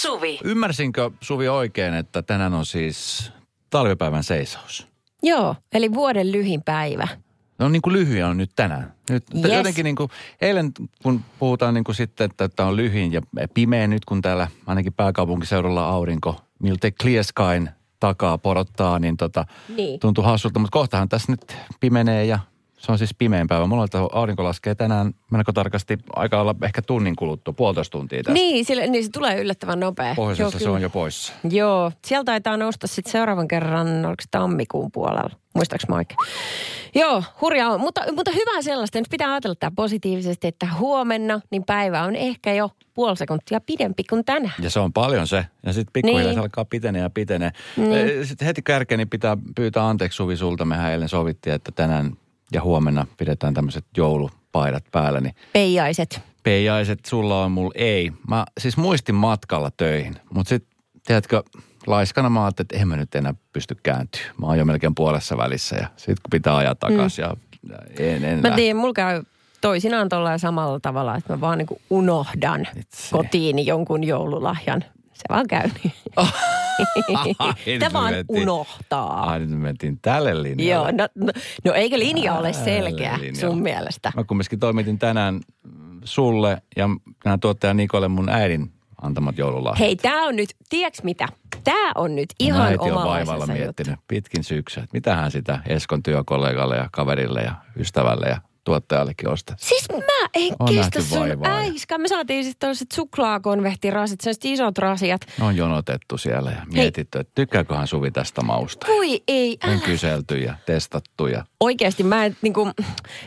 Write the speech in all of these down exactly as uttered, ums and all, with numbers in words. Suvi. Ymmärsinkö, Suvi, oikein, että tänään on siis talvipäivän seisaus? Joo, eli vuoden lyhin päivä. No niin kuin lyhyjä on nyt tänään. Nyt yes. Jotenkin niin kuin, eilen kun puhutaan niin kuin sitten, että tämä on lyhin ja pimeä nyt, kun täällä ainakin pääkaupunkiseudulla aurinko miltei clear skyn takaa porottaa, niin, tota, niin tuntuu hassulta. Mutta kohtahan tässä nyt pimenee ja se on siis pimeän päivä. Mulla on, että aurinko laskee tänään, mennäkö tarkasti, aika olla ehkä tunnin kuluttua, puolitoista tuntia tästä. Niin, sille, niin se tulee yllättävän nopea. Pohjoisessa se on jo poissa. Joo, sieltä taitaa nousta sitten seuraavan kerran, oliko se tammikuun puolella, muistaaks mä oikein? Joo, hurjaa on, mutta, mutta hyvää sellaista. Nyt pitää ajatella tämä positiivisesti, että huomenna niin päivä on ehkä jo puoli sekuntia pidempi kuin tänään. Ja se on paljon se. Ja sitten pikkuhiljaa niin se alkaa pitenee ja pitenee. Niin. Sitten heti kärkeen niin pitää pyytää anteeksi Suvi sulta. Mehän eilen sovittiin, että tänään ja huomenna pidetään tämmöiset joulupaidat päällä. Niin peijaiset. Peijaiset sulla on, mulla ei. Mä siis muistin matkalla töihin, mutta sitten tiedätkö, laiskana mä ajattelin, että eihän mä nyt enää pysty kääntyä. Mä oon jo melkein puolessa välissä ja sitten kun pitää ajaa takaisin mm. ja en enää. Mä tiedän, mulla käy toisinaan tuolla samalla tavalla, että mä vaan niin kuin unohdan Itse. kotiin jonkun joululahjan. Se vaan käy niin. Tämä vaan unohtaa. Ai nyt mentiin tälle linjalle. Joo, no, no eikö linja tälle ole selkeä linja sun mielestä? Mä kumminkin toimitin tänään sulle ja nämä tuottaja Nikolle mun äidin antamat joululahjat. Hei, tää on nyt, tiedätkö mitä? Tää on nyt ihan omalaisensa juttu. Mä äiti on vaivalla miettinyt pitkin syksyä, että mitähän sitä Eskon työkollegalle ja kaverille ja ystävälle ja tuottajallekin ostaa. Siis mä en on kestä sun äiskä. Me saatiin sitten tuollaiset suklaakonvehtiraasit, sellaiset isot rasiat. Ne on jonotettu siellä ja mietitty, että tykkääköhän Suvi tästä mausta. Voi ei, älä. On kyselty ja testattu ja oikeasti mä en niin kuin,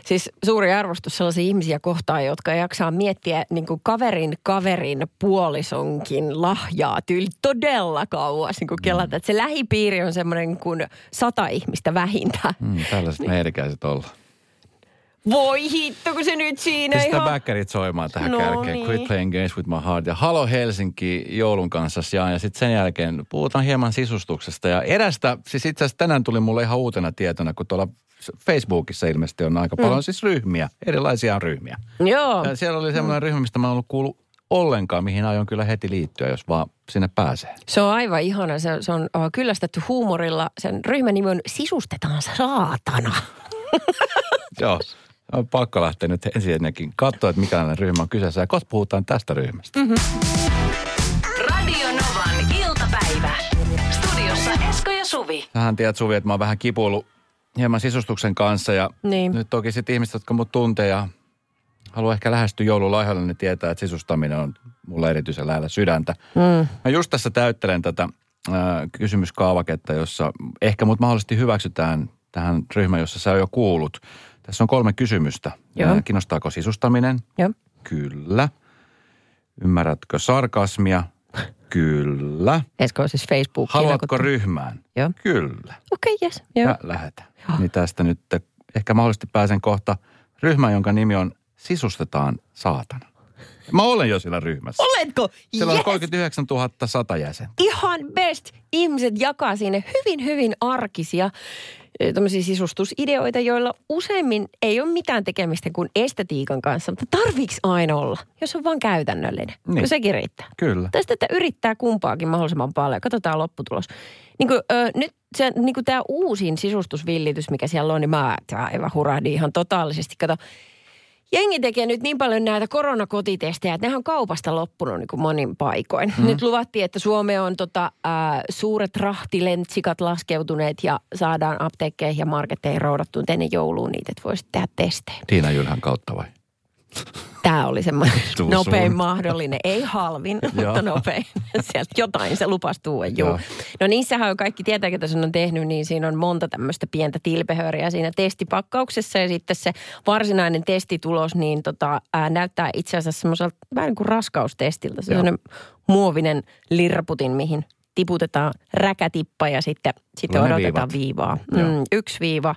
siis suuri arvostus sellaisia ihmisiä kohtaan, jotka jaksaa miettiä niin kuin kaverin kaverin puolisonkin lahjaa tyyli todella kauas. Niin kuin kelata, mm. että se lähipiiri on semmoinen kuin sata ihmistä vähintään. Mm, tällaiset niin meikäiset olla. Voi hitto, kun se nyt siinä pistää ihan pistää bäkkärit soimaan tähän no kärkeen. Niin. Quit playing games with my heart. Ja Halo Helsinki joulun kanssa sijaan. Ja sitten sen jälkeen puhutaan hieman sisustuksesta. Ja erästä, siis itse asiassa tänään tuli mulle ihan uutena tietona, kun tuolla Facebookissa ilmeisesti on aika paljon mm. siis ryhmiä. Erilaisia ryhmiä. Joo. Ja siellä oli semmoinen mm. ryhmä, mistä mä en ollut kuullut ollenkaan, mihin aion kyllä heti liittyä, jos vaan sinne pääsee. Se on aivan ihana. Se, se on uh, kyllästetty huumorilla. Sen ryhmän nimi on Sisustetaan saatana. Joo. On pakko lähteä nyt ensinnäkin katsoa, että mikälainen ryhmä on kyseessä. Ja kohta puhutaan tästä ryhmästä. Mm-hmm. Radio Novan iltapäivä. Studiossa Esko ja Suvi. Sähän tiedät, Suvi, että mä oon vähän kipuillut hieman sisustuksen kanssa. Ja niin nyt toki sitten ihmiset, jotka mut tuntee ja haluaa ehkä lähestyä joululahjalle, niin tietää, että sisustaminen on mulla erityisen lähellä sydäntä. Mm. Mä just tässä täyttelen tätä äh, kysymyskaavaketta, jossa ehkä mut mahdollisesti hyväksytään tähän ryhmään, jossa sä oot jo kuullut. Tässä on kolme kysymystä. Joo. Kiinnostaako sisustaminen? Joo. Kyllä. Ymmärrätkö sarkasmia? Kyllä. Esko on siis Facebook. Haluatko ryhmään? Joo. Kyllä. Okei, okay, yes. Joo. Mä lähetän. Joo. Niin tästä nyt ehkä mahdollisesti pääsen kohta ryhmään, jonka nimi on Sisustetaan saatana. Mä olen jo siellä ryhmässä. Oletko? Siellä yes. on kolmekymmentäyhdeksäntuhatta sata jäsentä. Ihan best. Ihmiset jakaa sinne hyvin, hyvin arkisia tämmöisiä sisustusideoita, joilla useimmin ei ole mitään tekemistä kuin estetiikan kanssa, mutta tarviiks aina olla, jos on vaan käytännöllinen, niin kun sekin riittää. Kyllä. Tai sitten, että yrittää kumpaakin mahdollisimman paljon. Katsotaan lopputulos. Niin kuin, ö, nyt se, niin kuin tämä uusin sisustusvillitys, mikä siellä on, niin mä aivan hurahdin ihan totaalisesti. Kato, jengi tekee nyt niin paljon näitä koronakotitestejä, että nehän on kaupasta loppunut niin kuin monin paikoin. Mm-hmm. Nyt luvattiin, että Suomeen on tota, äh, suuret rahtilentsikat laskeutuneet ja saadaan apteekkeihin ja marketteihin roudattuun ennen jouluun niitä, että voisi tehdä testejä. Tiina Jylhän kautta vai? Tämä oli semmoinen nopein sun mahdollinen, ei halvin, mutta nopein. Sieltä jotain se lupasi tuua, juu. No niissähän on kaikki tietää, ketä sen on tehnyt, niin siinä on monta tämmöistä pientä tilpehöriä siinä testipakkauksessa. Ja sitten se varsinainen testitulos niin tota, ää, näyttää itse asiassa semmoiselta vähän niin kuin raskaustestiltä. Se on semmoinen muovinen lirputin, mihin tiputetaan räkätippa ja sitten, sitten odotetaan viivaa. Mm, yksi viiva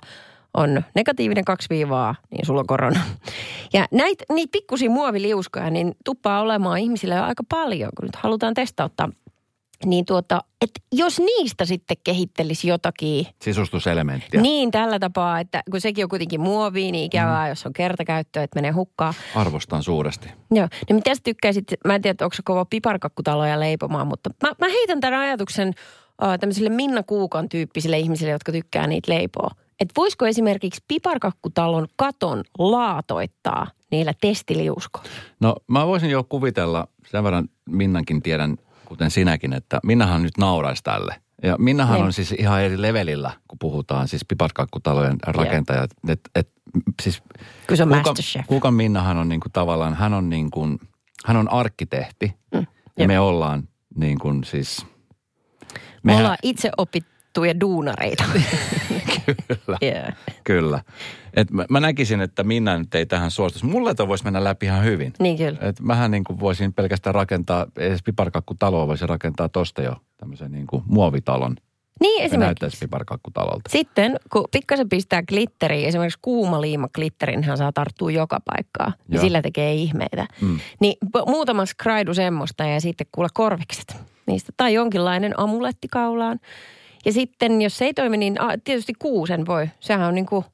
on negatiivinen, kaksi viivaa, niin sulla on korona. Ja näitä, niitä pikkusia muoviliuskoja, niin tuppaa olemaan ihmisillä aika paljon, kun nyt halutaan testauttaa Niin tuota, että jos niistä sitten kehittelisi jotakin... Sisustuselementtiä. Niin, tällä tapaa, että kun sekin on kuitenkin muoviin, niin ikävää, mm. jos on kertakäyttöä, että menee hukkaan. Arvostan suuresti. Joo, niin mitä sä tykkäisit, mä en tiedä, onko se kova piparkakkutaloja leipomaan, mutta mä, mä heitän tämän ajatuksen äh, tämmöisille Minna Kuukan tyyppisille ihmisille, jotka tykkää niitä leipoa. Että voisiko esimerkiksi piparkakkutalon katon laatoittaa niillä testiliuskoilla? No, mä voisin jo kuvitella, sen verran Minnankin tiedän, kuten sinäkin, että Minnahan nyt nauraisi tälle. Ja Minnahan ne. on siis ihan eri levelillä, kun puhutaan siis piparkakkutalojen rakentajat. Et, et, siis kun se on Kuka, Kuka Minnahan on niinku tavallaan, hän on, niinku, hän on arkkitehti. Mm, ja me ollaan niin kuin siis... Me ollaan hän... itse opittuja duunareita. Kyllä, yeah. kyllä. Et mä, mä näkisin, että Minna nyt ei tähän suostuisi. Mulle toi voisi mennä läpi ihan hyvin. Niin kyllä. Et mähän niin kuin voisin pelkästään rakentaa, edes piparkakkutaloa voisin rakentaa tosta jo tämmöisen niin kuin muovitalon. Niin esimerkiksi. Se näyttäisi piparkakkutalolta. Sitten kun pikkasen pistää glitteriä, esimerkiksi kuuma liima glitterin, hän saa tarttua joka paikkaa. Joo. Ja sillä tekee ihmeitä. Mm. Niin muutama skraidu semmoista ja sitten kuule korvikset niistä. Tai jonkinlainen amuletti kaulaan. Ja sitten, jos se ei toimi, niin tietysti kuusen voi. Sehän on niin kuin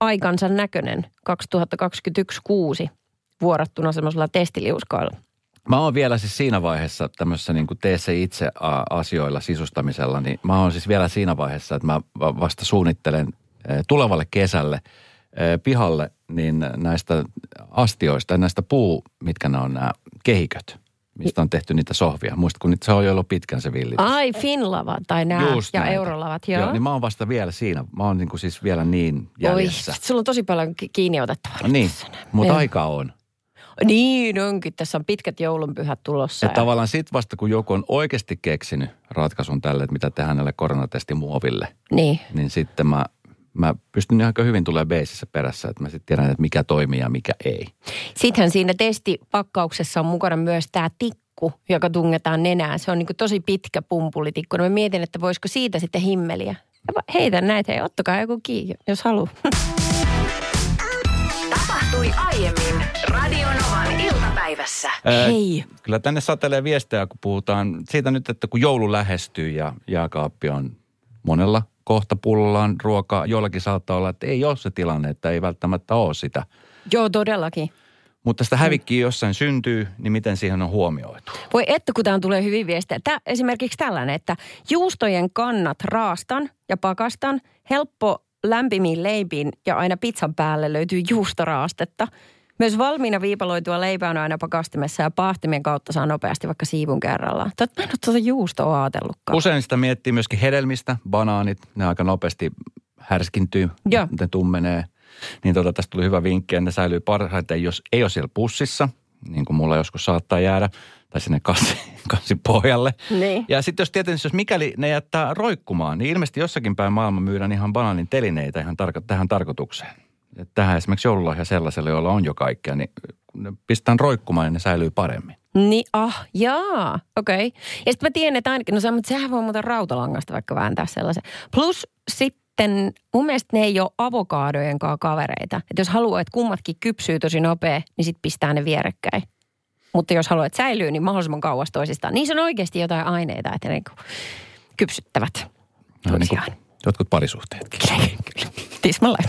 aikansa näköinen kaksituhattakaksikymmentäyksi kuusi vuorattuna semmoisella testiliuskoilla. Mä oon vielä siis siinä vaiheessa tämmöisessä niin kuin tee se itse asioilla sisustamisella, niin mä oon siis vielä siinä vaiheessa, että mä vasta suunnittelen tulevalle kesälle pihalle niin näistä astioista ja näistä puu, mitkä nämä on nämä kehiköt. Mistä on tehty niitä sohvia. Muistatko, se on jo ollut pitkän se villitys. Ai, Finlavat tai nämä Just ja näitä. Eurolavat, joo. joo. Niin mä oon vasta vielä siinä. Mä oon niin kuin siis vielä niin jäljessä. Oi, sulla on tosi paljon kiinni otettavaa. No niin, mutta aika on. Niin onkin, tässä on pitkät joulunpyhät tulossa. Ja ja tavallaan sit vasta, kun joku on oikeasti keksinyt ratkaisun tälle, että mitä tehdään näille koronatestimuoville. Niin. Niin sitten mä... Mä pystyn aika hyvin tulemaan beesissä perässä, että mä sitten tiedän, että mikä toimii ja mikä ei. Sittenhän siinä testipakkauksessa on mukana myös tämä tikku, joka tungetaan nenään. Se on niin kuin tosi pitkä pumpulitikku. No mä mietin, että voisiko siitä sitten himmeliä. Heitä näitä, hei, ottakaa joku kiinni, jos haluaa. Tapahtui aiemmin Radio Novan iltapäivässä. Ää, hei. Kyllä tänne satelee viestejä, kun puhutaan siitä nyt, että kun joulu lähestyy ja jääkaappi on monella kohta pullaan ruokaa. Jollakin saattaa olla, että ei ole se tilanne, että ei välttämättä ole sitä. Joo, todellakin. Mutta sitä hävikkiä jossain syntyy, niin miten siihen on huomioitu? Voi että, kun tämä tulee hyvin viestejä. Tää, esimerkiksi tällainen, että juustojen kannat raastan ja pakastan. Helppo lämpimiin leipiin ja aina pizzan päälle löytyy juustoraastetta. Myös valmiina viipaloitua leipää on aina pakastimessa ja paahtimien kautta saa nopeasti vaikka siivun kerrallaan. Tätä mä en ole tuota juustoa ajatellutkaan. Usein sitä miettii myöskin hedelmistä, banaanit, ne aika nopeasti härskintyy, Joo. ne tummenee. Niin tuota, tästä tuli hyvä vinkki, ja ne säilyy parhaiten, jos ei ole siellä pussissa, niin kuin mulla joskus saattaa jäädä, tai sinne kansipohjalle. Niin. Ja sitten jos tietenkin, jos mikäli ne jättää roikkumaan, niin ilmeisesti jossakin päin maailma myydään ihan banaanin telineitä ihan tarko- tähän tarkoitukseen. Tähän esimerkiksi joululahja sellaiselle, jolla on jo kaikkea, niin pistetään roikkumaan ja ne säilyy paremmin. Niin, ah, jaa, okei. Okay. Ja sitten mä tiedän, että ainakin, no sehän voi muuten rautalangasta vaikka vääntää sellaisen. Plus sitten mun mielestä ne ei ole avokaadojen kanssa kavereita. Että jos haluaa, että kummatkin kypsyy tosi nopea, niin sitten pistää ne vierekkäin. Mutta jos haluaa, että säilyy, niin mahdollisimman kauas toisistaan. Niissä on oikeasti jotain aineita, että ne kypsyttävät. No, niin kuin jotkut parisuhteetkin. Kyllä, kyllä. Tismalleen.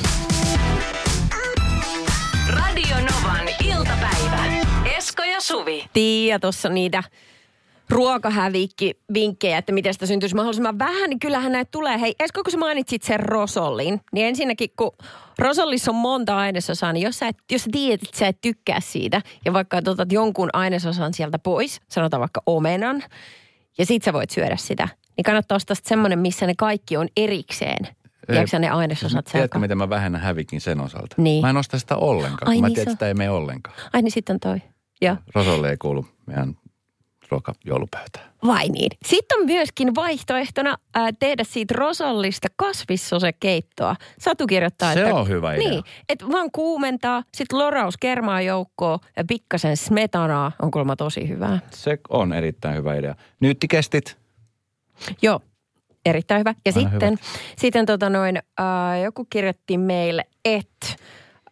Radio Novan iltapäivä. Esko ja Suvi. Tiia, tuossa niitä ruokahävikki-vinkkejä, että miten sitä syntyisi mahdollisimman vähän, niin kyllähän näitä tulee. Hei, Esko, kun sä mainitsit sen rosollin, niin ensinnäkin, kun rosollissa on monta ainesosaa, niin jos sä, et, jos sä tiedät, että sä et tykkää siitä, ja vaikka otat jonkun ainesosan sieltä pois, sanotaan vaikka omenan, ja sit sä voit syödä sitä, niin kannattaa ostaa semmoinen, missä ne kaikki on erikseen. Tiedätkö ne ainesosat selkaan? Tiedätkö, miten mä vähennän hävikin sen osalta? Niin. Mä en osta sitä ollenkaan, Ai, kun niin mä tiedän, että sitä ei mene ollenkaan. Ai niin, sitten on toi. Ja. Rosolle ei kuulu meidän ruokajoulupöytään. Vai niin. Sitten on myöskin vaihtoehtona äh, tehdä siitä rosollista kasvissosekeittoa. Satu kirjoittaa, Se että... Se on hyvä idea. Niin, että vaan kuumentaa, sitten loraus kermaa joukkoon ja pikkasen smetanaa on kuulemma tosi hyvää. Se on erittäin hyvä idea. Nyyttikestit? Joo. Erittäin hyvä. Ja Aina sitten, sitten tota noin, äh, joku kirjoitti meille, että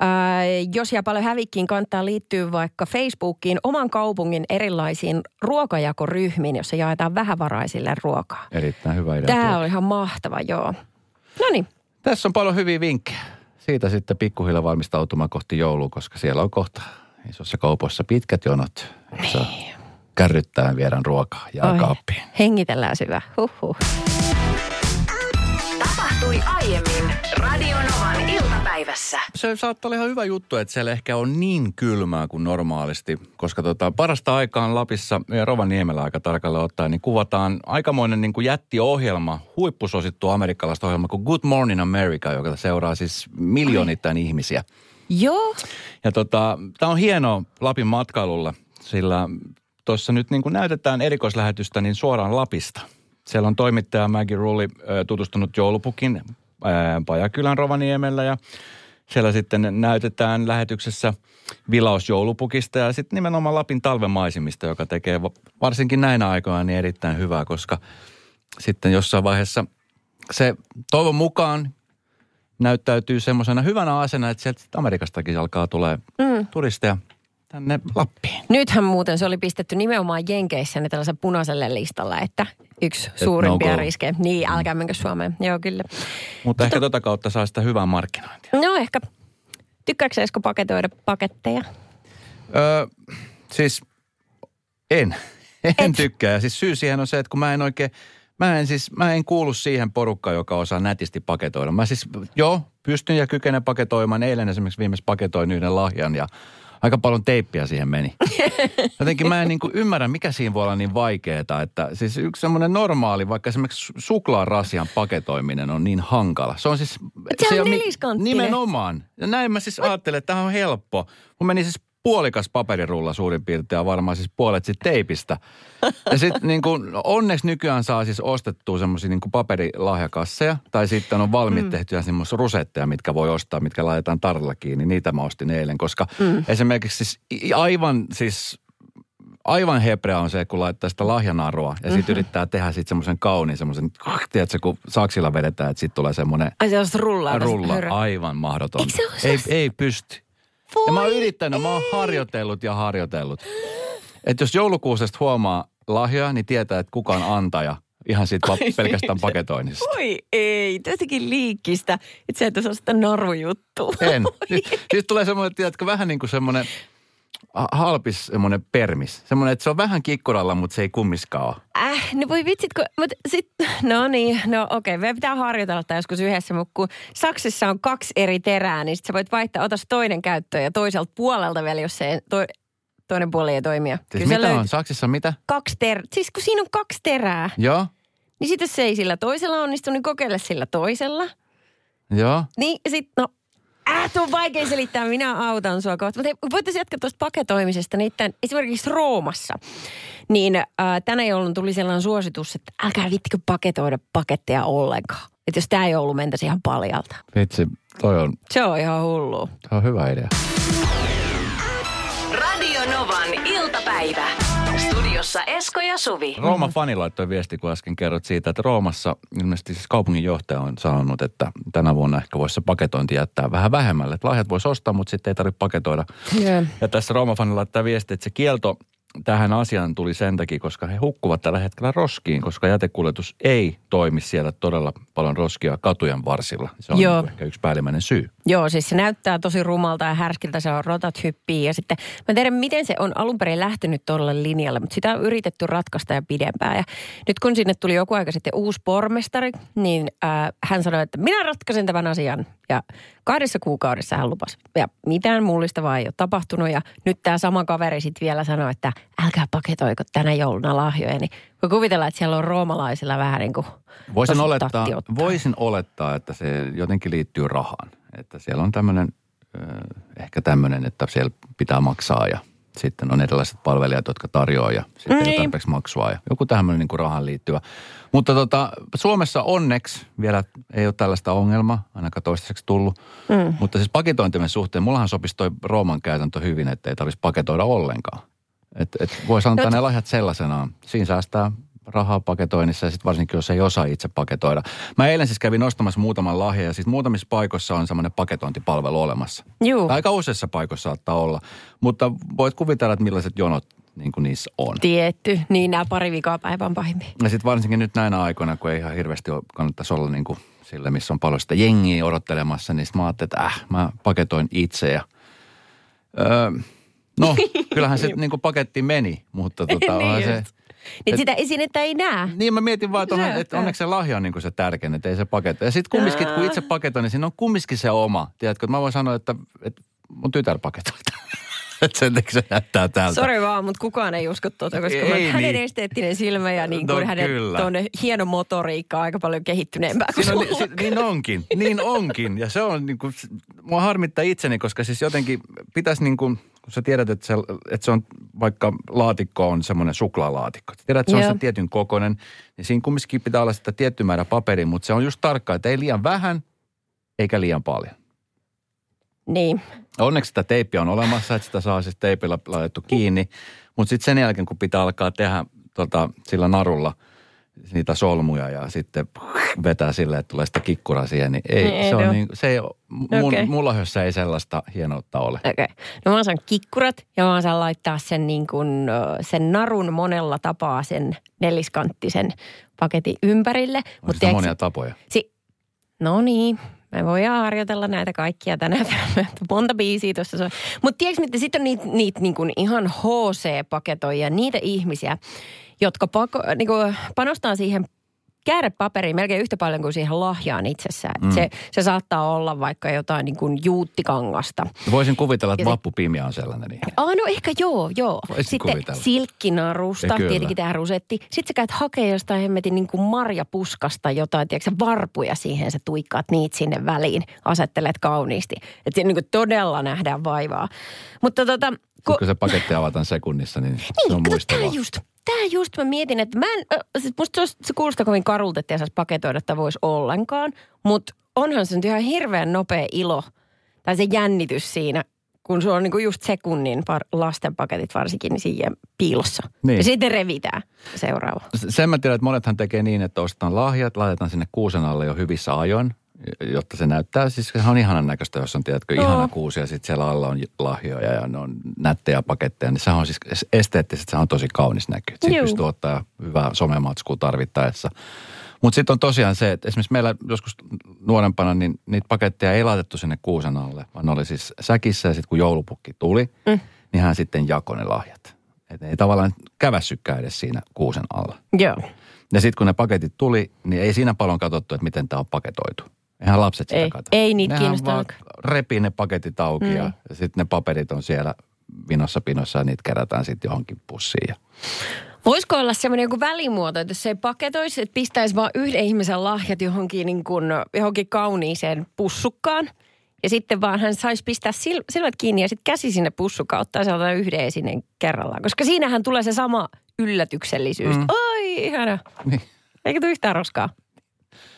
Ää, jos jää paljon hävikkiin, kannattaa liittyä vaikka Facebookiin oman kaupungin erilaisiin ruokajakoryhmiin, jossa jaetaan vähävaraisille ruokaa. Erittäin hyvä idea. Tämä on ihan mahtava, joo. Noniin. Tässä on paljon hyviä vinkkejä. Siitä sitten pikkuhiljaa valmistautumaan kohti joulua, koska siellä on kohta isossa kaupoissa pitkät jonot, jossa niin kärryttään viedään ruokaa ja kaappiin. Hengitellään syvä. Huhhuh. Tapahtui aiemmin Radio Novan iltapäivässä. Se saattaa olla ihan hyvä juttu, että siellä ehkä on niin kylmää kuin normaalisti, koska tota, parasta aikaan Lapissa ja Rovaniemellä aika tarkalleen ottaen, niin kuvataan aikamoinen niin kuin jättiohjelma, huippusosittu amerikkalaista ohjelma kuin Good Morning America, joka seuraa siis miljoonittain ihmisiä. Joo. Ja tota, tämä on hienoa Lapin matkailulla, sillä tuossa nyt niin kuin näytetään erikoislähetystä niin suoraan Lapista. Siellä on toimittaja Maggie Rolly tutustunut joulupukin Pajakylän Rovaniemellä ja siellä sitten näytetään lähetyksessä vilaus joulupukista ja sitten nimenomaan Lapin talvemaisimista, joka tekee varsinkin näinä aikoina niin erittäin hyvää, koska sitten jossain vaiheessa se toivon mukaan näyttäytyy semmoisena hyvänä asena, että sieltä Amerikastakin alkaa tulee mm. turisteja tänne Lappiin. Nythän muuten se oli pistetty nimenomaan Jenkeissä ne tällaisen punaiselle listalle, että yksi et suurimpia no riskejä. Niin, älkää menkö Suomeen. Joo, kyllä. Mutta Sito... ehkä tota kautta saa sitä hyvää markkinointia. No ehkä. Tykkääksä Esko paketoida paketteja? Öö, siis en. En et tykkää. Ja siis syy siihen on se, että kun mä en oikein, mä en siis, mä en kuulu siihen porukkaan, joka osaa nätisti paketoida. Mä siis, joo, pystyn ja kykenen paketoimaan. Eilen esimerkiksi viimeis paketoin yhden lahjan ja aika paljon teippiä siihen meni. Jotenkin mä en niin kuin ymmärrä, mikä siinä voi olla niin vaikeaa, että siis yksi semmoinen normaali, vaikka esimerkiksi suklaarasian paketoiminen on niin hankala. Se on siis... Se, se on neliskanttinen. Nimenomaan. Ja näin mä siis ajattelin, että tämä on helppo. Mun meni siis puolikas paperirulla suurin piirtein ja varmaan siis puolet sit teipistä. Ja sitten niin kuin onneksi nykyään saa siis ostettua semmoisia niin kuin paperilahjakasseja. Tai sitten on valmiit mm. tehtyjä semmoisia rusetteja, mitkä voi ostaa, mitkä laitetaan tarralla kiinni. Niitä mä ostin eilen, koska mm. esimerkiksi siis aivan siis... Aivan hebrea on se, kun laittaa sitä lahjanarua ja sitten mm-hmm. yrittää tehdä sitten semmoisen kauniin, semmoisen, tiedätkö, kun saksilla vedetään, että sitten tulee semmoinen... Ai se on rullaa. Rulla, aivan mahdoton. Se ei, ei pysty. Voi, ja mä oon yrittänyt, ei. mä oon harjoitellut ja harjoitellut. Että jos joulukuusesta huomaa lahjaa, niin tietää, että kuka on antaja. Ihan siitä Ai, pelkästään paketoinnista. Voi ei, tästäkin liikkistä. Että sä et osaa sitä narujuttua. En. Siis, siis tulee semmoinen, tiedätkö, vähän niin kuin semmoinen... Halpis semmoinen permis. Semmoinen, että se on vähän kikkuralla, mutta se ei kummiskaan ole. Äh, no voi vitsit, kun, mutta sit, no niin, no okei. Okay. Meidän pitää harjoitella tämä joskus yhdessä, mutta kun Saksissa on kaksi eri terää, niin sit sä voit vaihtaa, otas toinen käyttöön ja toiselta puolelta vielä, jos se ei, to, toinen puoli ei toimia. Siis kyllä mitä on? Saksissa mitä? Kaksi terää. Siis kun siinä on kaksi terää. Joo. Niin sitten se ei sillä toisella onnistu, niin kokeile sillä toisella. Joo. Niin sit, no. Äh, tuo on vaikea selittää. Minä autan sua kohta. Mutta voitaisiin jatkaa tuosta paketoimisesta. Niittään, esimerkiksi Roomassa. Niin äh, tänä joulun tuli sellainen suositus, että älkää vittikö paketoida paketteja ollenkaan. Että jos tämä joulu mentäisi ihan paljalta. Vitsi, toi on... Se on ihan hullu. Tämä on hyvä idea. Radio Novan iltapäivä. Studiossa Esko ja Suvi. Rooman fani laittoi viesti, kun äsken kerrot siitä, että Roomassa ilmeisesti siis kaupunginjohtaja on sanonut, että tänä vuonna ehkä voisi se paketointi jättää vähän vähemmälle. Että lahjat voisi ostaa, mutta sitten ei tarvitse paketoida. Yeah. Ja tässä Rooman fani laittaa viesti, että se kielto tähän asiaan tuli sen takia, koska he hukkuvat tällä hetkellä roskiin, koska jätekuljetus ei toimi siellä todella paljon roskia katujen varsilla. Se on Joo. ehkä yksi päällimmäinen syy. Joo, siis se näyttää tosi rumalta ja härskiltä, se on rotat hyppii ja sitten mä tiedän, miten se on alun perin lähtenyt tuolle linjalle, mutta sitä on yritetty ratkaista ja pidempään. Ja nyt kun sinne tuli joku aika sitten uusi pormestari, niin äh, hän sanoi, että minä ratkaisin tämän asian. Ja kahdessa kuukaudessa hän lupasi. Ja mitään mullistavaa ei ole tapahtunut. Ja nyt tämä sama kaveri sitten vielä sanoi, että älkää paketoiko tänä jouluna lahjoja. Niin voi kuvitella, että siellä on roomalaisilla vähän niin kuin... Voisin olettaa, voisin olettaa, että se jotenkin liittyy rahaan. Että siellä on tämmöinen, ehkä tämmöinen, että siellä pitää maksaa ja sitten on erilaiset palvelijat, jotka tarjoaa ja sitten ei ole tarpeeksi maksua ja joku tämmöinen niin kuin rahaan liittyvä. Mutta tota, Suomessa onneksi vielä ei ole tällaista ongelmaa, ainakaan toistaiseksi tullut. Mm. Mutta siis paketointimen suhteen, mullahan sopisi toi Rooman käytäntö hyvin, että ei tarvitsisi paketoida ollenkaan. Että et voisi antaa no, ne lahjat sellaisenaan. Siinä säästää rahaa paketoinnissa ja sitten varsinkin, jos ei osaa itse paketoida. Mä eilen siis kävin ostamassa muutaman lahjan ja siis muutamissa paikoissa on semmoinen paketointipalvelu olemassa. Juu. Aika useissa paikoissa saattaa olla, mutta voit kuvitella, että millaiset jonot niin kuin niissä on. Tietty, niin nämä pari viikkoa päivän pahimmia. Ja sitten varsinkin nyt näinä aikoina, kun ei ihan hirveästi kannattaisi olla niin kuin sille, missä on paljon sitä jengiä odottelemassa, niin mä ajattelin, että äh, mä paketoin itse ja... Öö, no, kyllähän se niin kuin paketti meni, mutta tota onhan se... Niin et, sitä esinettä ei näe. Niin mä mietin vaan, että, on, että onneksi se lahja on niin kuin se tärkein, että ei se paketta. Ja sitten kumminkin, kun itse paketoin, niin siinä on kumminkin se oma. Tiedätkö, että mä voin sanoa, että, että mun tytär paketoi. Että sen se näyttää täältä. Sori vaan, mutta kukaan ei usko tuota, koska ei, niin. Hänen esteettinen silmä ja niin kuin no, hänen tuonne hieno motoriikka on aika paljon kehittyneempää kuin on, si, Niin onkin, niin onkin. Ja se on niin kuin, mua harmittaa itseni, koska siis jotenkin pitäisi niin kuin... Kun sä tiedät, että se, että se on, vaikka laatikko on semmoinen suklaalaatikko. Tiedät, että se yeah. on se tietyn kokoinen, niin siinä kumminkin pitää olla sitä tietty määrä paperia, mutta se on just tarkka, että ei liian vähän, eikä liian paljon. Niin. Onneksi sitä teippiä on olemassa, että sitä saa siis teipillä laitettu kiinni, mutta sitten sen jälkeen, kun pitää alkaa tehdä tota, sillä narulla niitä solmuja ja sitten vetää silleen, että tulee sitä kikkuraa siihen, niin ei, ei se on niin, se ei, mun, okay. mulla hyössä ei sellaista hienoutta ole. Okei, okay. No mä saan kikkurat ja mä saan laittaa sen niin kuin, sen narun monella tapaa sen neliskanttisen paketin ympärille. On Mut sitä monia tapoja. Si- no niin. Me voidaan harjoitella näitä kaikkia tänään. Monta biisiä tuossa soi. Mutta tiedätkö, että sitten on niitä niit niinku ihan H C-paketoja, niitä ihmisiä, jotka pako, niinku panostaa siihen käärepaperiin melkein yhtä paljon kuin siihen lahjaan itsessään. Mm. Se, se saattaa olla vaikka jotain niinku juuttikangasta. Voisin kuvitella, että vappupimia on sellainen. Niin. Ah, no ehkä joo, joo. Voisin sitten kuvitella. Silkkinarusta, tietenkin tämä rusetti. Sitten sä käyt hakee jostain hemmetin niinku marjapuskasta jotain, tiedätkö varpuja siihen, sä tuikkaat niitä sinne väliin, asettelet kauniisti. Että siinä niinku todella nähdään vaivaa. Mutta tota... Kun, kun se paketti avataan sekunnissa, niin, niin se on muistavaa. Niin, just... Tää just mä mietin, että mä en, musta se kuulostaa kovin karulta, että ei saisi paketoida, että voisi ollenkaan, mutta onhan se nyt ihan hirveän nopea ilo tai se jännitys siinä, kun sulla on niinku just sekunnin lasten paketit varsinkin niin siinä piilossa. Niin. Ja sitten revitään seuraava. Sen mä tiedän, että monethan tekee niin, että ostetaan lahjat, laitetaan sinne kuusen alle jo hyvissä ajoin, jotta se näyttää. Siis sehän on ihanan näköistä, jos on, tiedätkö, no. ihana kuusi ja sitten siellä alla on lahjoja ja ne on nättejä paketteja. Niin sehän on siis esteettisesti, sehän on tosi kaunis näky. Siitä pystyy ottaa hyvää somematskua tarvittaessa. Mutta sitten on tosiaan se, että esimerkiksi meillä joskus nuorempana, niin niitä paketteja ei laitettu sinne kuusen alle, vaan ne oli siis säkissä ja sitten kun joulupukki tuli, mm. niin hän sitten jakoi ne lahjat. Että ei tavallaan kävässykään edes siinä kuusen alla. Joo. Ja sitten kun ne paketit tuli, niin ei siinä paljon katsottu, että miten tämä on paketoitu. Eihän lapset sitä ei, kato. Ei niitä nehän kiinnostaa. Repii ne paketit auki mm. ja sitten ne paperit on siellä vinossa pinossa ja niitä kerätään sitten johonkin pussiin. Voisiko olla semmoinen joku välimuoto, että jos ei paketoisi, että pistäisi vaan yhden ihmisen lahjat johonkin, niin kuin, johonkin kauniiseen pussukkaan. Ja sitten vaan hän saisi pistää sil, silmät kiinni ja sitten käsi sinne pussukkaan, ottaa sieltä yhden esinen kerrallaan. Koska siinähän tulee se sama yllätyksellisyys. Mm. Oi, ihana. Niin. Eikä tule yhtään roskaa.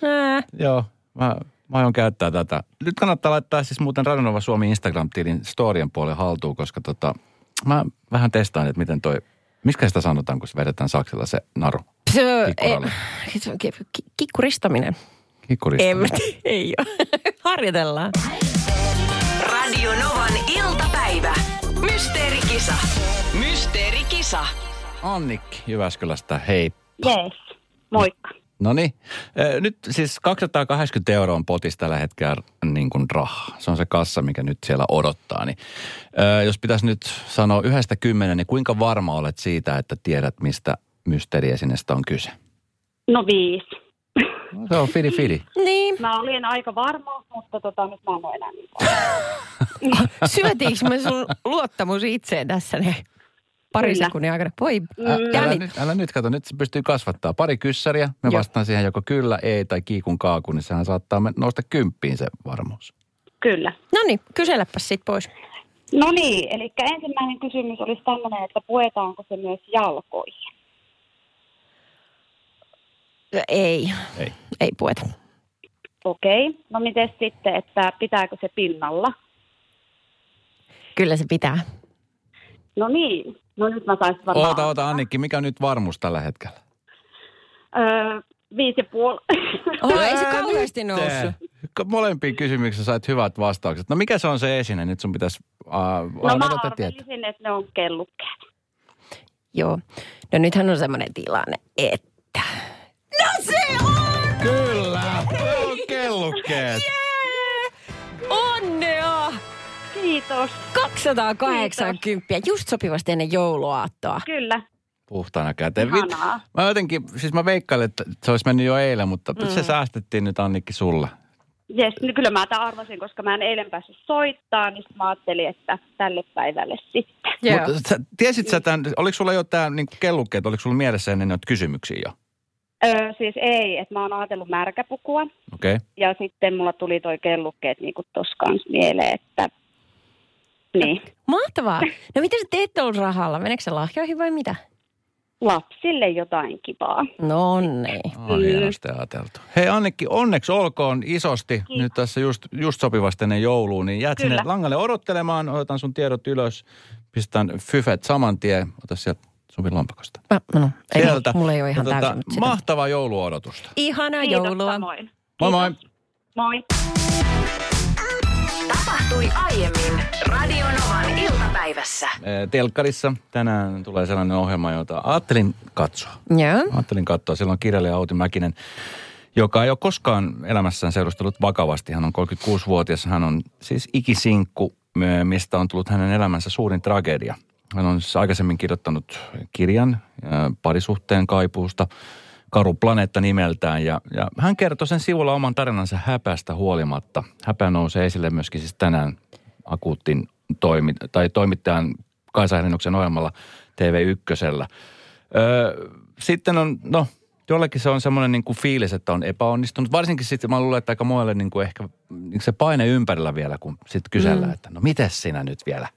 Nää. Joo. Mä, mä aion käyttää tätä. Nyt kannattaa laittaa siis muuten Radio Nova Suomi Instagram-tilin storien puolen haltuun, koska tota, mä vähän testaan, että miten toi, miskä sitä sanotaan, kun se vedetään saksilla se naru? Kikkuralle. Kikkuristaminen. Kikkuristaminen. Ei, ei ole. Harjoitellaan. Radio Novan iltapäivä. Mysteerikisa. Mysteerikisa. Annikki Jyväskylästä, hei. Jees, moikka. No niin. Nyt siis kaksisataakahdeksankymmentä euroa on potissa tällä hetkellä niin kuin rahaa. Se on se kassa, mikä nyt siellä odottaa. Niin, jos pitäisi nyt sanoa yhdestä kymmenen, niin kuinka varma olet siitä, että tiedät, mistä mysteeriesineestä on kyse? No viisi. No, se on fili fili. Niin. Mä olin aika varma, mutta tota, nyt mä en ole enää niin varma. Syötiinkö me sun luottamus itseen tässä ne? Pari sekunnin aikana. Voi, älä, älä, nyt, älä nyt kato, nyt se pystyy kasvattaa. Pari kyssäriä, me vastaan siihen joko kyllä, ei tai kiikun kaaku, niin sehän saattaa nousta kymppiin se varmuus. Kyllä. No niin, kyselläpäs sit pois. No niin, eli ensimmäinen kysymys olisi tämmöinen, että puetaanko se myös jalkoihin? Ei, ei, ei pueta. Okei, no mites sitten, että pitääkö se pinnalla? Kyllä se pitää. No niin, no nyt mä sain varmaan... Oota, oota Annikki, mikä on nyt varmuus tällä hetkellä? Öö, viisi ja puoli. Oho, ei se kauheasti noussut. Molempiin kysymyksiin sait hyvät vastaukset. No mikä se on se esine? Nyt sun pitäisi... Uh, no mä arvelisin, että ne on kellukkeet. Joo. No nythän on semmoinen tilanne, että... No se on! Kyllä! Ne on kellukkeet! Jee! Onnea! Kiitos. kaksisataakahdeksankymmentä. Kiitos. Just sopivasti ennen jouluaattoa. Kyllä. Puhtaana käteen. Ihanaa. Mä jotenkin, siis mä veikkailin, että se olisi mennyt jo eilen, mutta mm. se säästettiin nyt Annikki sulla. Jes, niin kyllä mä tämän arvasin, koska mä en eilen päässyt soittaa, niin mä ajattelin, että tälle päivälle sitten. Joo. Mutta sä, tiesit sä tämän, oliko sulla jo tämä niin kellukkeet, oliko sulla mielessä ennen noita kysymyksiä jo? Öö, siis ei, että mä oon ajatellut märkäpukua. Okei. Okay. Ja sitten mulla tuli toi kellukkeet niin kuin tossa kanssa mieleen, että... Niin. Mahtavaa. No mitä sä teet tuolla rahalla? Meneekö se lahjoihin vai mitä? Lapsille jotain kivaa. No niin. No hienosti ajateltu. Hei Annikki, onneksi olkoon isosti. Kiitos. Nyt tässä just, just sopivasti ennen jouluun, niin jäät Kyllä. sinne langalle odottelemaan. Otetaan sun tiedot ylös, pistetään fyfet saman tien. Ota sieltä Suvin lompakosta. Mä, no, ei, sieltä. Mulla ei ole ihan täysin nyt sitä. Mahtavaa jouluodotusta. Ihanaa Kiitos, joulua. Samoin. Moi moi. Moi. Tapahtui aiemmin Radio Novan iltapäivässä. Telkkarissa tänään tulee sellainen ohjelma, jota ajattelin katsoa. Yeah. Ajattelin katsoa. Siellä on kirjailija Outi Mäkinen, joka ei ole koskaan elämässään seurustellut vakavasti. Hän on kolmekymmentäkuusivuotias. Hän on siis ikisinkku, mistä on tullut hänen elämänsä suurin tragedia. Hän on siis aikaisemmin kirjoittanut kirjan Parisuhteen kaipuusta, Karu planeetta nimeltään, ja, ja hän kertoi sen sivulla oman tarinansa häpästä huolimatta. Häpä nousee esille myöskin siis tänään akuutin toimi, tai toimittajan Kaisa Herinoksen ohjelmalla T V yksi. Öö, sitten on, no, jollekin se on semmoinen niin kuin fiilis, että on epäonnistunut. Varsinkin sitten mä luulen, että aika muille niin kuin ehkä niin se paine ympärillä vielä, kun sitten kysellään, mm. että no mites sinä nyt vielä?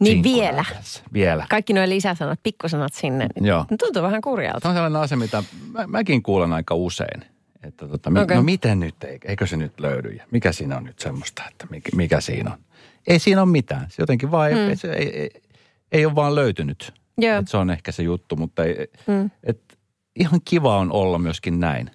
Niin vielä. vielä. Kaikki nuo lisäsanat, pikkusanat sinne. Joo. Tuntuu vähän kurjalta. Tämä on sellainen asia, mitä mä, mäkin kuulen aika usein. Että tota, okay. No miten nyt, eikö se nyt löydy? Ja mikä siinä on nyt semmoista, että mikä, mikä siinä on? Ei siinä ole mitään. Se jotenkin vaan, hmm. se ei, ei, ei ole vaan löytynyt. Yeah. Se on ehkä se juttu, mutta ei, hmm. et, ihan kiva on olla myöskin näin.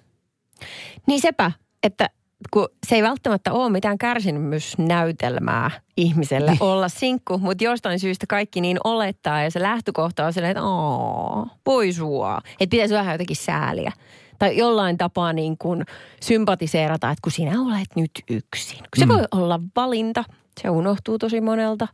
Niin sepä, että... Kun se ei välttämättä ole mitään kärsimysnäytelmää ihmiselle olla sinkku, mutta jostain syystä kaikki niin olettaa ja se lähtökohta on silleen, että aah, voi sua. Että pitäisi vähän jotenkin sääliä. Tai jollain tapaa niin kuin sympatiseerata, että kun sinä olet nyt yksin. Kun se mm. voi olla valinta, se unohtuu tosi monelta.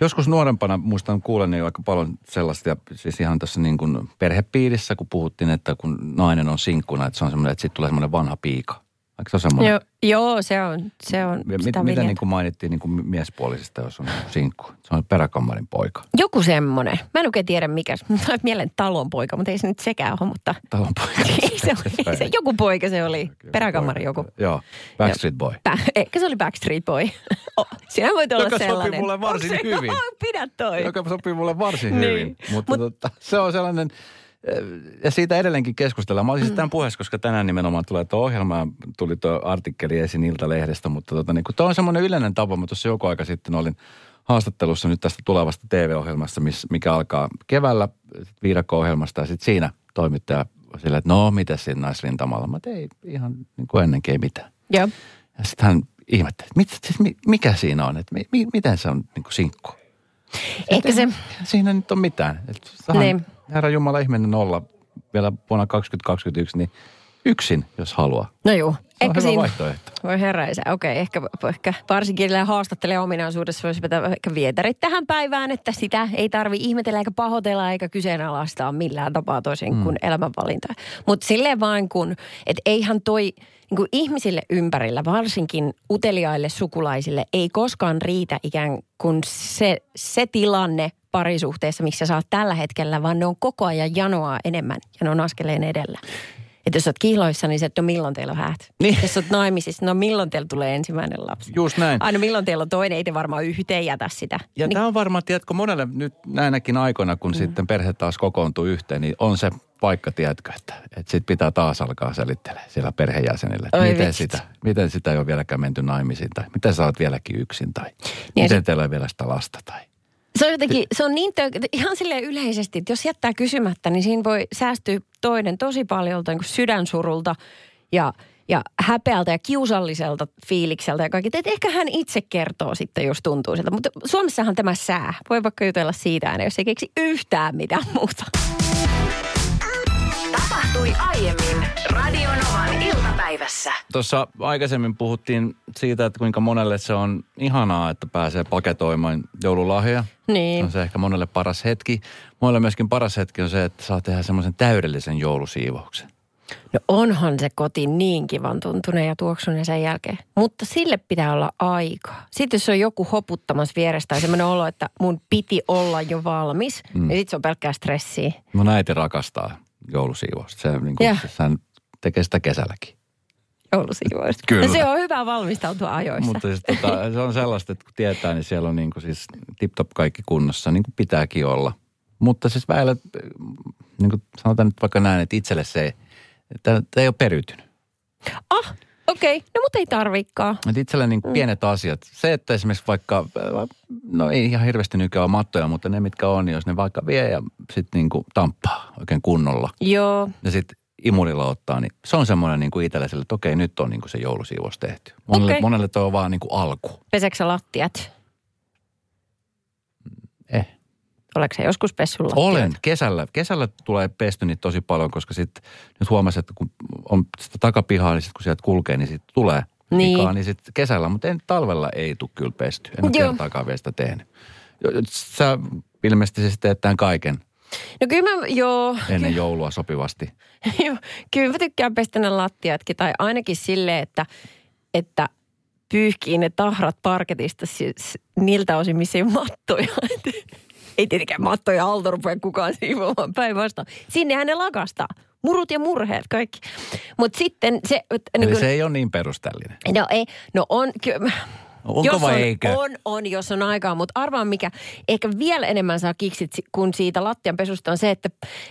Joskus nuorempana muistan kuulen niin aika paljon sellaista, ja siis ihan tässä niin kuin perhepiirissä, kun puhuttiin, että kun nainen on sinkkuna, että se on semmoinen, että sitten tulee semmoinen vanha piika. Onko se joo, joo, se on, se on mit, sitä mitä niin kuin mainittiin niin kuin miespuolisesta, jos on sinkku? Se on peräkammarin poika. Joku semmoinen. Mä en oikein tiedä mikä. Mä mielen talon poika, mutta ei se nyt sekään ole, mutta... Talon poika. ei se, ei se, joku poika se oli. Peräkammari joku. Joo, Backstreet Boy. Pä, ehkä se oli Backstreet Boy. Oh, sinä voit olla joka sellainen. Joka sopii mulle varsin se, hyvin. Pidä toi. Joka sopii mulle varsin niin. hyvin. Mutta Mut, tota, se on sellainen... Ja siitä edelleenkin keskustellaan. Mä olisin mm. tämän puheessa, koska tänään nimenomaan tulee tuo ohjelma, tuli tuo artikkeli esiin Ilta-lehdestä, mutta tota, niin tuo on semmoinen yleinen tapa. Mä tuossa joku aika sitten olin haastattelussa nyt tästä tulevasta T V-ohjelmasta, mikä alkaa keväällä viidakko-ohjelmasta, ja sitten siinä toimittaja sillä, että no, mitä siinä naisrintamalla? Mä tein ihan niin kuin ennenkin, ei mitään. Yeah. Ja sitten hän ihmetteli, että mit, mikä siinä on, että mi, miten se on niin kuin sinkku? Ehkä se... Siinä nyt on mitään. Niin. Herra Jumala, ihminen olla vielä vuonna kaksituhattakaksikymmentäyksi, niin yksin, jos haluaa. No juu. Se on ehkä hyvä siinä... vaihtoehto. Voi herra isä. Okei, okay, ehkä, ehkä varsinkin haastattelijan ominaisuudessa voisi pitää ehkä vietärit tähän päivään, että sitä ei tarvi ihmetellä eikä pahotella eikä kyseenalaistaa millään tapaa toisin mm. kuin elämänvalintaa. Mutta silleen vaan kun, että eihän toi... Niin kuin ihmisille ympärillä, varsinkin uteliaille sukulaisille, ei koskaan riitä ikään kuin se, se tilanne parisuhteessa, missä sä oot tällä hetkellä, vaan ne on koko ajan janoaa enemmän ja ne on askeleen edellä. Että jos sä oot kihloissa, niin se, että no milloin teillä on häät. Niin. Jos sä oot naimisissa, no milloin teillä tulee ensimmäinen lapsi. Just näin. Aina milloin teillä on toinen, ei te varmaan yhteen jätä sitä. Ja niin. Tämä on varmaan, tiedätkö, monelle nyt näinäkin aikoina, kun mm. sitten perhe taas kokoontuu yhteen, niin on se paikka, tiedätkö, että, että sit pitää taas alkaa selittelemään siellä perheenjäsenille. Oi, miten, sitä, miten sitä ei ole vieläkään menty naimisiin, tai miten sä oot vieläkin yksin, tai niin miten se... teillä on vielä sitä lasta, tai... Se on jotenkin, se on niin tök- ihan silleen yleisesti, että jos jättää kysymättä, niin siinä voi säästyä toinen tosi paljon niin kuin sydänsurulta ja, ja häpeältä ja kiusalliselta fiilikseltä ja kaikki. Et ehkä hän itse kertoo sitten, jos tuntuu siltä. Mutta Suomessahan tämä sää. Voi vaikka jutella siitä aina, jos ei keksi yhtään mitään muuta. Tapahtui aiemmin Radio Novan iltapäivässä. Tuossa aikaisemmin puhuttiin siitä, että kuinka monelle se on ihanaa, että pääsee paketoimaan joululahjoja. Niin. On se ehkä monelle paras hetki. Monelle myöskin paras hetki on se, että saa tehdä semmoisen täydellisen joulusiivauksen. No onhan se koti niin kivan tuntuneen ja tuoksuneen sen jälkeen. Mutta sille pitää olla aikaa. Sitten jos on joku hoputtamassa vierestä ja semmoinen olo, että mun piti olla jo valmis, mm. niin sitten se on pelkkää stressiä. Mun äiti rakastaa joulusiivousta. Se, niin kuin, sehän tekee sitä kesälläkin. Joulusiivousta. Kyllä. No se on hyvä valmistautua ajoissa. Mutta siis, tota, se on sellaista, että kun tietää, niin siellä on niin kuin, siis tip-top kaikki kunnossa, niin kuin pitääkin olla. Mutta siis väillä, niin kuin sanotaan nyt vaikka näin, että itselle se ei, tämä ei ole periytynyt. Ah, okei. Okay. No mutta ei tarvikaan. Että itsellä niin kuin pienet mm. asiat. Se, että esimerkiksi vaikka, no ei ihan hirveästi nykyään ole mattoja, mutta ne mitkä on, jos ne vaikka vie ja sitten niin kuin tamppaa oikein kunnolla. Joo. Ja sitten imurilla ottaa, niin se on semmoinen niin kuin itsellä sille, että okei, nyt on niin kuin se joulusiivous tehty. Monelle, okay. monelle toi on vaan niin kuin alku. Peseekö sä lattiat? Eh. Oletko sä joskus pessyt lattiat? Olen. Kesällä. Kesällä tulee pesty niitä tosi paljon, koska sitten nyt huomasin, että kun on sitä takapihaa, niin sitten kun sieltä kulkee, niin sitten tulee niin vikaa, niin sitten kesällä. Mutta en, talvella ei tule kyllä pesty. En ole kertaakaan vielä sitä tehnyt. Sä ilmeisesti siis teet tämän kaiken. No kyllä mä, joo. Ennen ky- joulua sopivasti. Joo, kyllä mä tykkään pestä ne lattiatkin. Tai ainakin silleen, että, että pyyhkii ne tahrat parketista siis niiltä osin, missä ei mattoja. Ei tietenkään mattoja alta rupea kukaan siivoamaan päinvastoin. Sinnehän ne lakastaa. Murut ja murheet, kaikki. Mutta sitten se... Niin kun, se ei ole niin perustellinen. No ei, no on... Ky- Onko vai on, eikö? On, on, jos on aikaa, mutta arvaan mikä ehkä vielä enemmän saa kiksit kuin siitä lattianpesusta on se, että,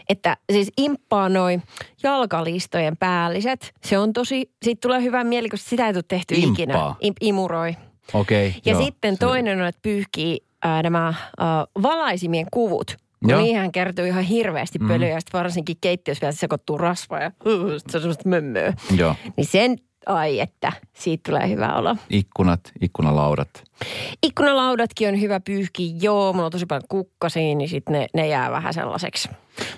että siis imppaa noi jalkalistojen päälliset. Se on tosi, siitä tulee hyvä mieli, koska sitä ei tule tehty imppaa. Ikinä. Im, imuroi. Okei, okay, ja joo, sitten toinen on, että pyyhkii ää, nämä ää, valaisimien kuvut. Niihän kertyy ihan hirveästi pölyä, mm. ja sitten varsinkin keittiössä vielä se sekoittuu rasvaa ja uh, se on semmoista mömmöä. Joo. Niin sen... Ai, että siitä tulee hyvä olo. Ikkunat, ikkunalaudat. Ikkunalaudatkin on hyvä pyyhkiä, joo. Mulla on tosi paljon kukkasia, niin sitten ne, ne jää vähän sellaiseksi.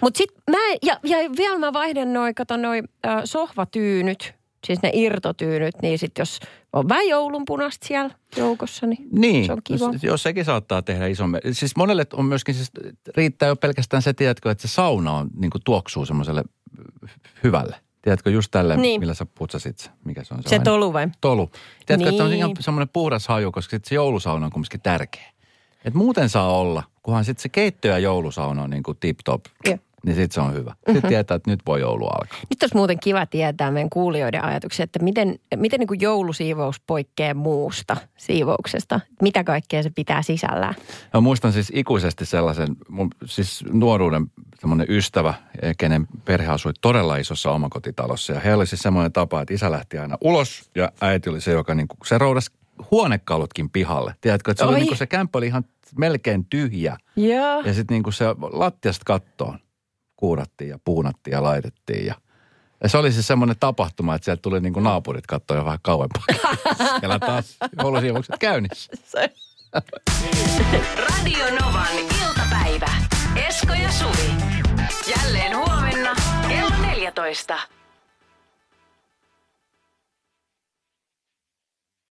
Mutta sitten mä, ja, ja vielä mä vaihdan noi, kato noi äh, sohvatyynyt, siis ne irtotyynyt, niin sitten jos on vähän joulunpunasta siellä joukossa, niin, niin se on kiva. Niin, jos sekin saattaa tehdä isommin. Siis monelle on myöskin, siis riittää jo pelkästään se, tiedätkö, että se sauna on, niin kuin tuoksuu semmoiselle hyvälle. Tiedätkö, just tälleen, niin. Millä sä putsasit se, mikä se on se? Se tolu vai? Tolu. Tiedätkö, niin. Että on ihan semmoinen puhdas haju, koska sitten se joulusauna on kumminkin tärkeä. Että muuten saa olla, kunhan sitten se keittiö ja joulusauna on niin kuin tip-top, ja. Niin sitten se on hyvä. Sitten mm-hmm. tietää, että nyt voi joulu alkaa. Nyt olisi muuten kiva tietää meidän kuulijoiden ajatuksia, että miten, miten niin kuin joulusiivous poikkeaa muusta siivouksesta. Mitä kaikkea se pitää sisällään? Mä muistan siis ikuisesti sellaisen, mun siis nuoruuden semmoinen ystävä, kenen perhe asui todella isossa omakotitalossa. Ja heillä oli siis semmoinen tapa, että isä lähti aina ulos ja äiti oli se, joka niin kuin, se roudasi huonekalutkin pihalle. Tiedätkö, että se, oli, niin kuin, se kämppä oli ihan melkein tyhjä. Ja, ja sitten niin se lattiasta kattoon kuurattiin ja puunattiin ja laitettiin. Ja, ja se oli siis semmoinen tapahtuma, että sieltä tuli niin kuin naapurit katsoa jo vähän kauempaa. Siellä taas joulusiivoukset käynnissä. Radio Novan iltapäivä. Esko ja Suvi. Jälleen huomenna kello neljätoista.